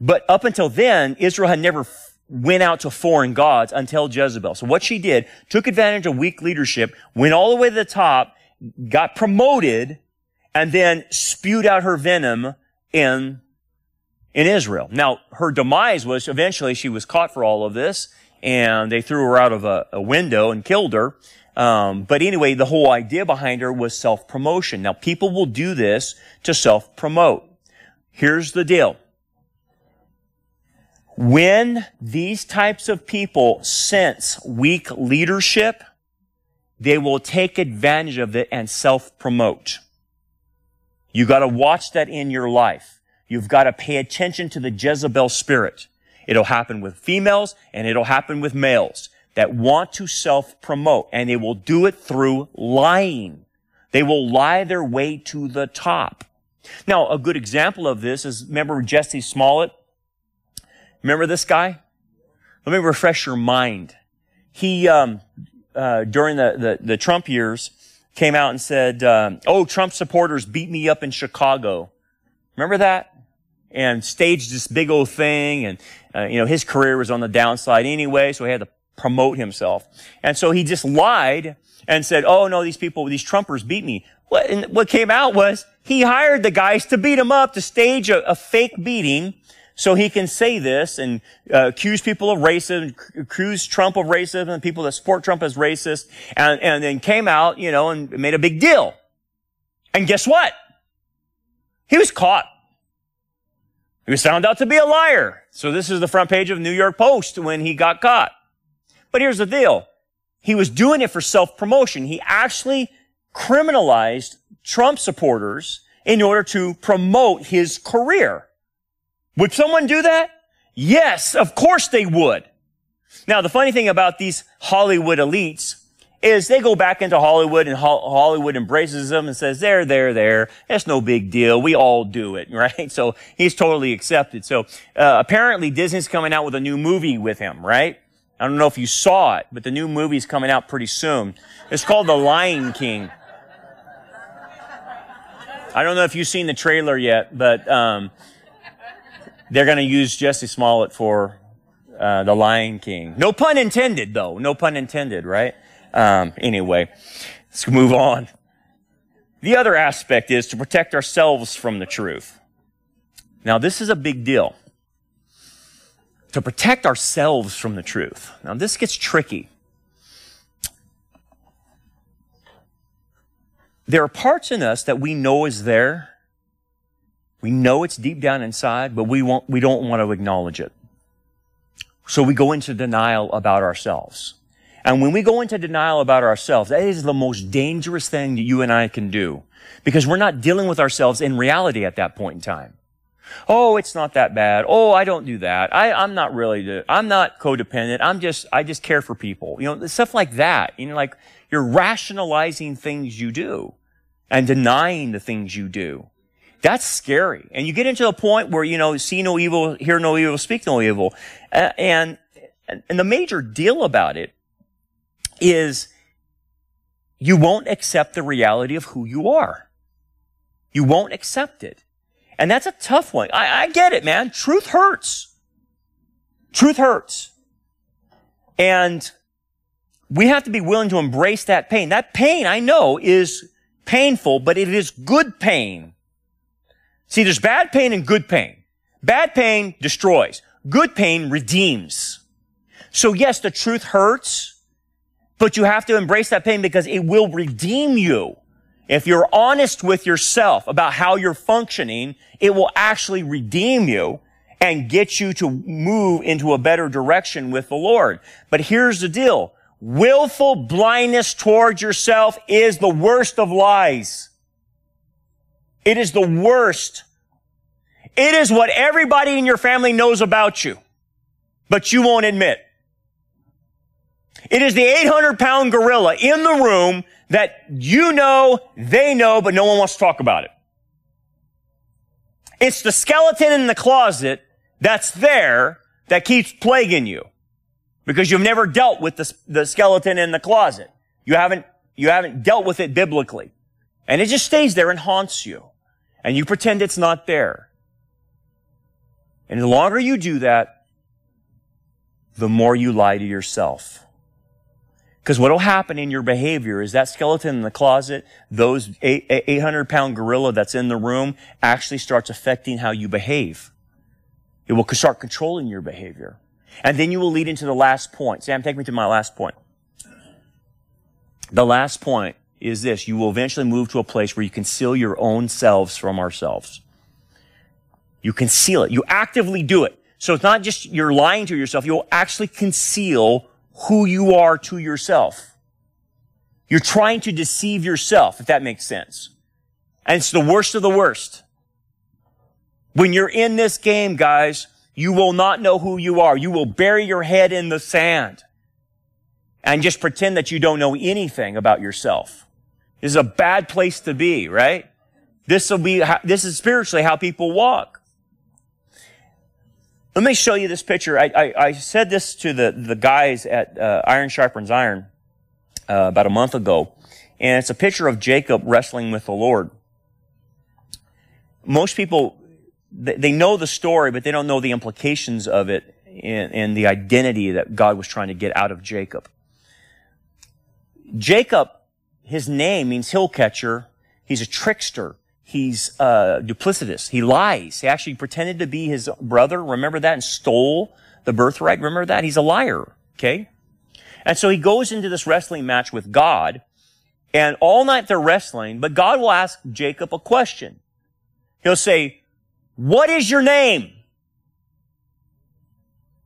but up until then, Israel had never f- went out to foreign gods until Jezebel. So what she did, took advantage of weak leadership, went all the way to the top, got promoted, and then spewed out her venom in in Israel. Now, her demise was eventually she was caught for all of this, and they threw her out of a, a window and killed her. Um, but anyway, the whole idea behind her was self-promotion. Now, people will do this to self-promote. Here's the deal. When these types of people sense weak leadership, they will take advantage of it and self-promote. You got to watch that in your life. You've got to pay attention to the Jezebel spirit. It'll happen with females, and it'll happen with males that want to self-promote, and they will do it through lying. They will lie their way to the top. Now, a good example of this is, remember Jesse Smollett? Remember this guy? Let me refresh your mind. he, um, uh, during the, the, the Trump years, came out and said, um, oh, Trump supporters beat me up in Chicago. Remember that? And staged this big old thing. And, uh, you know, his career was on the downside anyway, so he had to promote himself. And so he just lied and said, oh, no, these people, these Trumpers beat me. What, and what came out was he hired the guys to beat him up, to stage a, a fake beating so he can say this and uh, accuse people of racism, accuse Trump of racism, and people that support Trump as racist, and, and then came out, you know, and made a big deal. And guess what? He was caught. He was found out to be a liar. So this is the front page of New York Post when he got caught. But here's the deal. He was doing it for self-promotion. He actually criminalized Trump supporters in order to promote his career. Would someone do that? Yes, of course they would. Now, the funny thing about these Hollywood elites is they go back into Hollywood, and Ho- Hollywood embraces them and says, there, there, there. That's no big deal. We all do it, right? So he's totally accepted. So uh, apparently Disney's coming out with a new movie with him, right? I don't know if you saw it, but the new movie's coming out pretty soon. It's called The Lion King. I don't know if you've seen the trailer yet, but um they're going to use Jesse Smollett for uh The Lion King. No pun intended, though. No pun intended, right? Um anyway, let's move on. The other aspect is to protect ourselves from the truth. Now, this is a big deal. To protect ourselves from the truth. Now, this gets tricky. There are parts in us that we know is there. We know it's deep down inside, but we won't, we don't want to acknowledge it. So we go into denial about ourselves. And when we go into denial about ourselves, that is the most dangerous thing that you and I can do, because we're not dealing with ourselves in reality at that point in time. Oh, it's not that bad. Oh, I don't do that. I, I'm not really, I'm not codependent. I'm just, I just care for people. You know, stuff like that. You know, like you're rationalizing things you do and denying the things you do. That's scary. And you get into a point where, you know, see no evil, hear no evil, speak no evil. Uh, and, and the major deal about it is you won't accept the reality of who you are. You won't accept it. And that's a tough one. I, I get it, man. Truth hurts. Truth hurts. And we have to be willing to embrace that pain. That pain, I know, is painful, but it is good pain. See, there's bad pain and good pain. Bad pain destroys. Good pain redeems. So yes, the truth hurts, but you have to embrace that pain because it will redeem you. If you're honest with yourself about how you're functioning, it will actually redeem you and get you to move into a better direction with the Lord. But here's the deal. Willful blindness towards yourself is the worst of lies. It is the worst. It is what everybody in your family knows about you, but you won't admit. It is the eight hundred pound gorilla in the room that you know, they know, but no one wants to talk about it. It's the skeleton in the closet that's there that keeps plaguing you because you've never dealt with the, the skeleton in the closet. You haven't, you haven't dealt with it biblically. And it just stays there and haunts you. And you pretend it's not there. And the longer you do that, the more you lie to yourself. Because what will happen in your behavior is that skeleton in the closet, those eight hundred pound gorilla that's in the room, actually starts affecting how you behave. It will start controlling your behavior. And then you will lead into the last point. Sam, take me to my last point. The last point is this. You will eventually move to a place where you conceal your own selves from ourselves. You conceal it. You actively do it. So it's not just you're lying to yourself. You'll actually conceal who you are to yourself. You're trying to deceive yourself, if that makes sense. And it's the worst of the worst. When you're in this game, guys, you will not know who you are. You will bury your head in the sand and just pretend that you don't know anything about yourself. This is a bad place to be, right? This will be, this is spiritually how people walk. Let me show you this picture. I, I, I said this to the, the guys at uh, Iron Sharpens Iron uh, about a month ago, and it's a picture of Jacob wrestling with the Lord. Most people, they, they know the story, but they don't know the implications of it and, and the identity that God was trying to get out of Jacob. Jacob, his name means hill catcher. He's a trickster. He's uh duplicitous. He lies. He actually pretended to be his brother, remember that, and stole the birthright, remember that? He's a liar, okay? And so he goes into this wrestling match with God, and all night they're wrestling, but God will ask Jacob a question. He'll say, "What is your name?"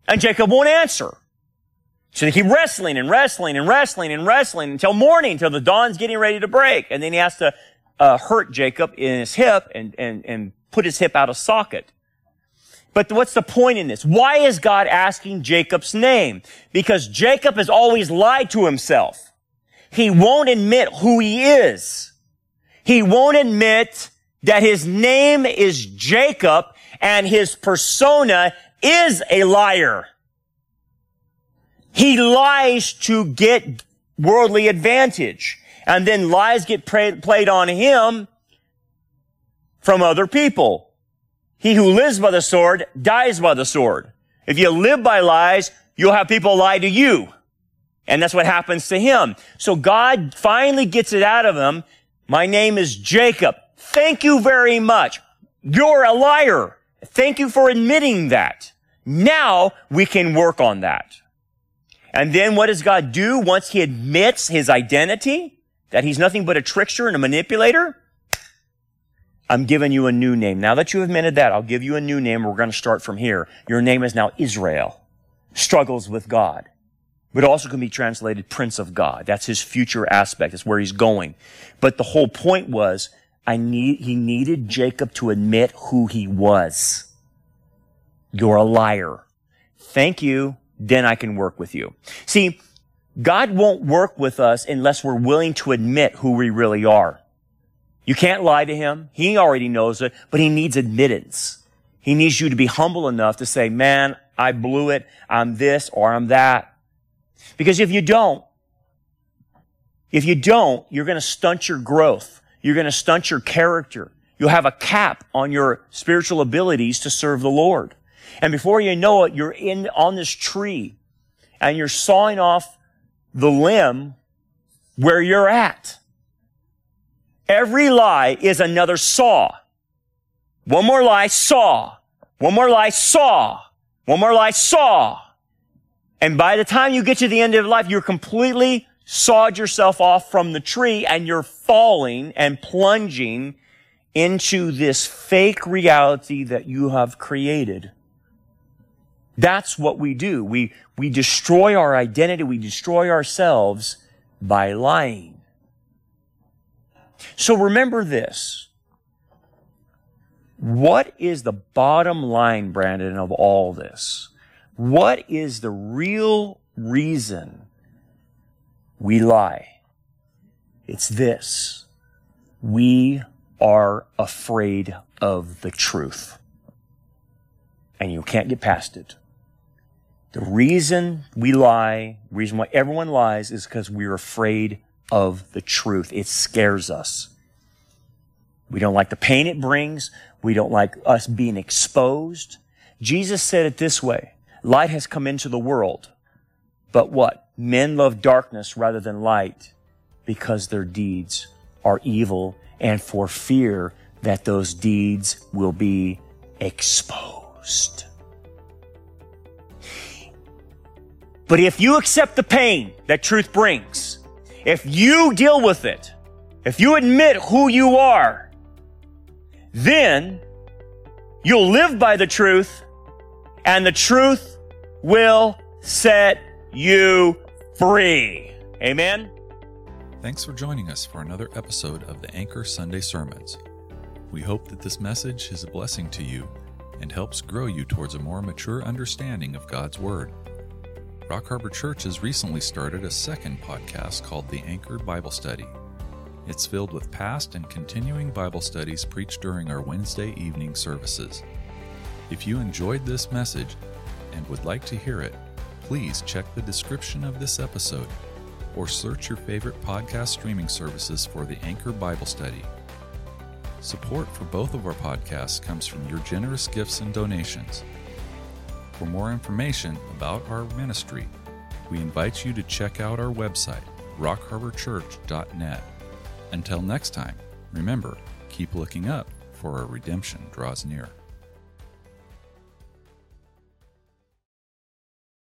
And Jacob won't answer. So they keep wrestling and wrestling and wrestling and wrestling until morning, until the dawn's getting ready to break. And then he has to Uh, hurt Jacob in his hip and, and, and put his hip out of socket. But what's the point in this? Why is God asking Jacob's name? Because Jacob has always lied to himself. He won't admit who he is. He won't admit that his name is Jacob and his persona is a liar. He lies to get worldly advantage. And then lies get pray, played on him from other people. He who lives by the sword dies by the sword. If you live by lies, you'll have people lie to you. And that's what happens to him. So God finally gets it out of him. My name is Jacob. Thank you very much. You're a liar. Thank you for admitting that. Now we can work on that. And then what does God do once he admits his identity? That he's nothing but a trickster and a manipulator? I'm giving you a new name. Now that you have admitted that, I'll give you a new name. We're going to start from here. Your name is now Israel, struggles with God, but also can be translated Prince of God. That's his future aspect. That's where he's going. But the whole point was, I need, he needed Jacob to admit who he was. You're a liar. Thank you. Then I can work with you. See, God won't work with us unless we're willing to admit who we really are. You can't lie to him. He already knows it, but he needs admittance. He needs you to be humble enough to say, man, I blew it. I'm this or I'm that. Because if you don't, if you don't, you're going to stunt your growth. You're going to stunt your character. You'll have a cap on your spiritual abilities to serve the Lord. And before you know it, you're in on this tree and you're sawing off the limb where you're at. Every lie is another saw. One more lie, saw. One more lie, saw. One more lie, saw. And by the time you get to the end of life, you're completely sawed yourself off from the tree and you're falling and plunging into this fake reality that you have created. That's what we do. We, we destroy our identity. We destroy ourselves by lying. So remember this. What is the bottom line, Brandon, of all this? What is the real reason we lie? It's this. We are afraid of the truth. And you can't get past it. The reason we lie, reason why everyone lies, is because we're afraid of the truth. It scares us. We don't like the pain it brings. We don't like us being exposed. Jesus said it this way, light has come into the world, but what? Men love darkness rather than light because their deeds are evil and for fear that those deeds will be exposed. But if you accept the pain that truth brings, if you deal with it, if you admit who you are, then you'll live by the truth, and the truth will set you free. Amen. Thanks for joining us for another episode of the Anchor Sunday Sermons. We hope that this message is a blessing to you and helps grow you towards a more mature understanding of God's Word. Rock Harbor Church has recently started a second podcast called The Anchored Bible Study. It's filled with past and continuing Bible studies preached during our Wednesday evening services. If you enjoyed this message and would like to hear it, please check the description of this episode or search your favorite podcast streaming services for the Anchor Bible Study. Support for both of our podcasts comes from your generous gifts and donations. For more information about our ministry, we invite you to check out our website, rock harbor church dot net. Until next time, remember, keep looking up, for our redemption draws near.